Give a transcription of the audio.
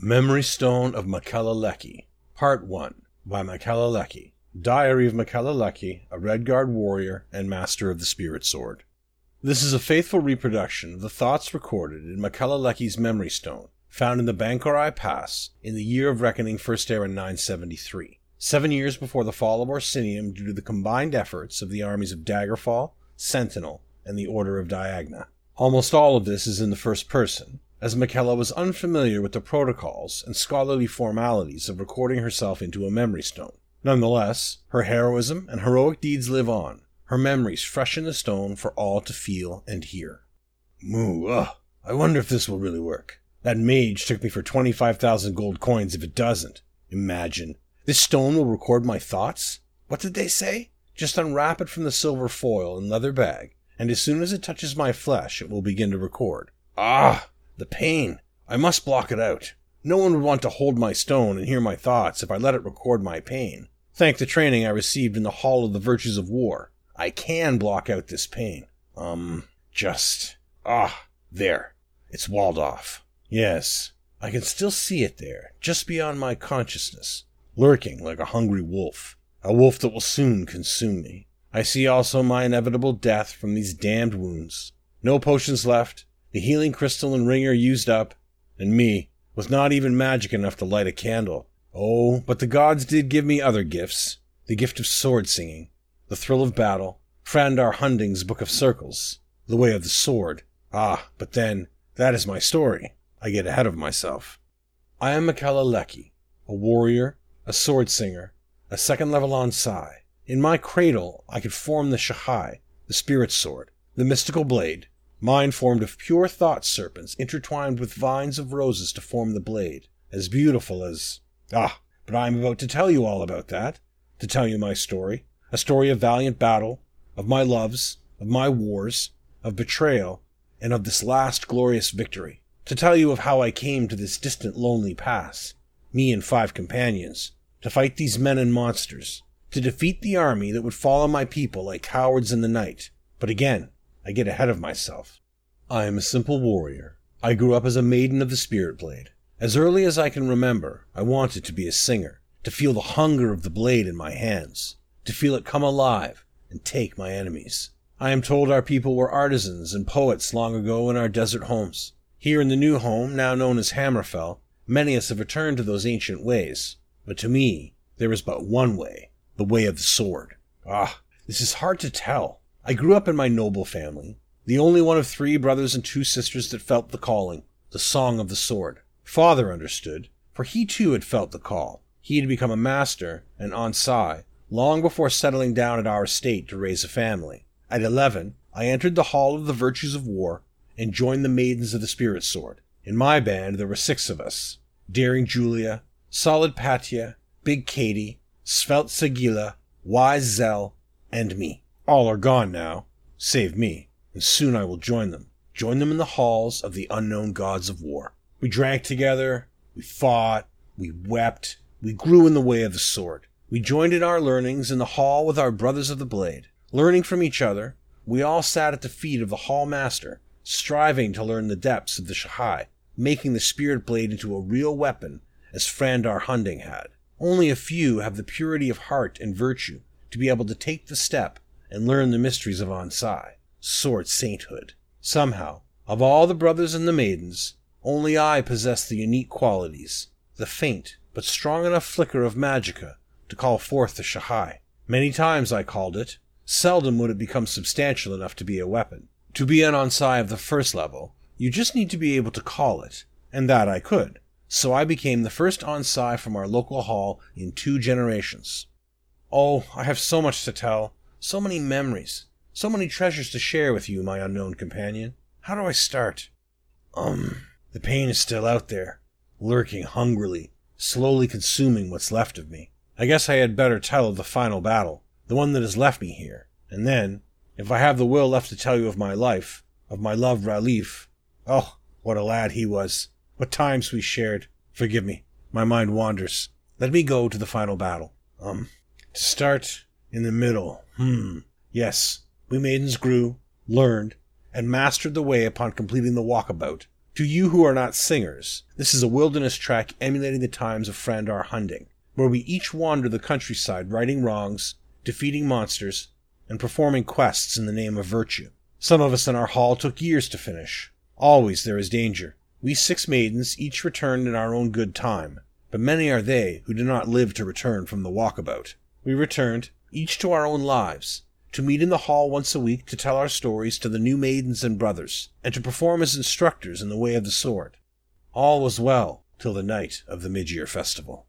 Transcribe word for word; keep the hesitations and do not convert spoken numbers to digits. Memory Stone of Makela Leki, Part one, by Makela Leki, Diary of Makela Leki, a Redguard warrior and master of the Spirit Sword. This is a faithful reproduction of the thoughts recorded in Makela Leki's Memory Stone, found in the Bankorai Pass in the Year of Reckoning First Era nine seventy-three, seven years before the fall of Orsinium due to the combined efforts of the armies of Daggerfall, Sentinel, and the Order of Diagna. Almost all of this is in the first person, as Makela was unfamiliar with the protocols and scholarly formalities of recording herself into a memory stone. Nonetheless, her heroism and heroic deeds live on, her memories fresh in the stone for all to feel and hear. Moo, ugh, I wonder if this will really work. That mage took me for twenty-five thousand gold coins if it doesn't. Imagine. This stone will record my thoughts? What did they say? Just unwrap it from the silver foil and leather bag, and as soon as it touches my flesh, it will begin to record. Ah! The pain. I must block it out. No one would want to hold my stone and hear my thoughts if I let it record my pain. Thank the training I received in the Hall of the Virtues of War, I can block out this pain. Um, just... Ah, there. It's walled off. Yes, I can still see it there, just beyond my consciousness, lurking like a hungry wolf. A wolf that will soon consume me. I see also my inevitable death from these damned wounds. No potions left. The healing crystal and ring are used up, and me, with not even magic enough to light a candle. Oh, but the gods did give me other gifts. The gift of sword-singing, the thrill of battle, Frandar Hunding's Book of Circles, the way of the sword. Ah, but then, that is my story. I get ahead of myself. I am Makela Leki, a warrior, a sword-singer, a second-level Ansai. In my cradle, I could form the shahai, the spirit sword, the mystical blade, mine formed of pure thought serpents intertwined with vines of roses to form the blade, as beautiful as... Ah, but I am about to tell you all about that, to tell you my story, a story of valiant battle, of my loves, of my wars, of betrayal, and of this last glorious victory, to tell you of how I came to this distant lonely pass, me and five companions, to fight these men and monsters, to defeat the army that would follow my people like cowards in the night, but again... I get ahead of myself. I am a simple warrior. I grew up as a maiden of the spirit blade. As early as I can remember, I wanted to be a singer, to feel the hunger of the blade in my hands, to feel it come alive and take my enemies. I am told our people were artisans and poets long ago in our desert homes. Here in the new home, now known as Hammerfell, many of us have returned to those ancient ways. But to me, there is but one way, the way of the sword. Ah, this is hard to tell. I grew up in my noble family, the only one of three brothers and two sisters that felt the calling, the song of the sword. Father understood, for he too had felt the call. He had become a master, an Ansai, long before settling down at our estate to raise a family. At eleven, I entered the Hall of the Virtues of War and joined the Maidens of the Spirit Sword. In my band, there were six of us. Daring Julia, Solid Patia, Big Katie, Svelte Segila, Wise Zell, and me. All are gone now, save me, and soon I will join them. Join them in the halls of the unknown gods of war. We drank together, we fought, we wept, we grew in the way of the sword. We joined in our learnings in the hall with our brothers of the blade. Learning from each other, we all sat at the feet of the hall master, striving to learn the depths of the shahai, making the spirit blade into a real weapon as Frandar Hunding had. Only a few have the purity of heart and virtue to be able to take the step and learn the mysteries of Ansai, sword sainthood. Somehow, of all the brothers and the maidens, only I possessed the unique qualities, the faint but strong enough flicker of magica to call forth the shahai. Many times I called it, seldom would it become substantial enough to be a weapon. To be an Ansai of the first level, you just need to be able to call it, and that I could, so I became the first Ansai from our local hall in two generations. Oh, I have so much to tell. So many memories, so many treasures to share with you, my unknown companion. How do I start? Um, the pain is still out there, lurking hungrily, slowly consuming what's left of me. I guess I had better tell of the final battle, the one that has left me here. And then, if I have the will left to tell you of my life, of my love Raleef. Oh, what a lad he was. What times we shared. Forgive me, my mind wanders. Let me go to the final battle. Um, to start... In the middle, hmm, yes, we maidens grew, learned, and mastered the way upon completing the walkabout To you who are not singers, this is a wilderness track emulating the times of Frandar Hunding, where we each wander the countryside righting wrongs, defeating monsters, and performing quests in the name of virtue. Some of us in our hall took years to finish. Always there is danger. We six maidens each returned in our own good time, but many are they who do not live to return from the walkabout. We returned, each to our own lives, to meet in the hall once a week to tell our stories to the new maidens and brothers, and to perform as instructors in the way of the sword. All was well till the night of the Midyear Festival.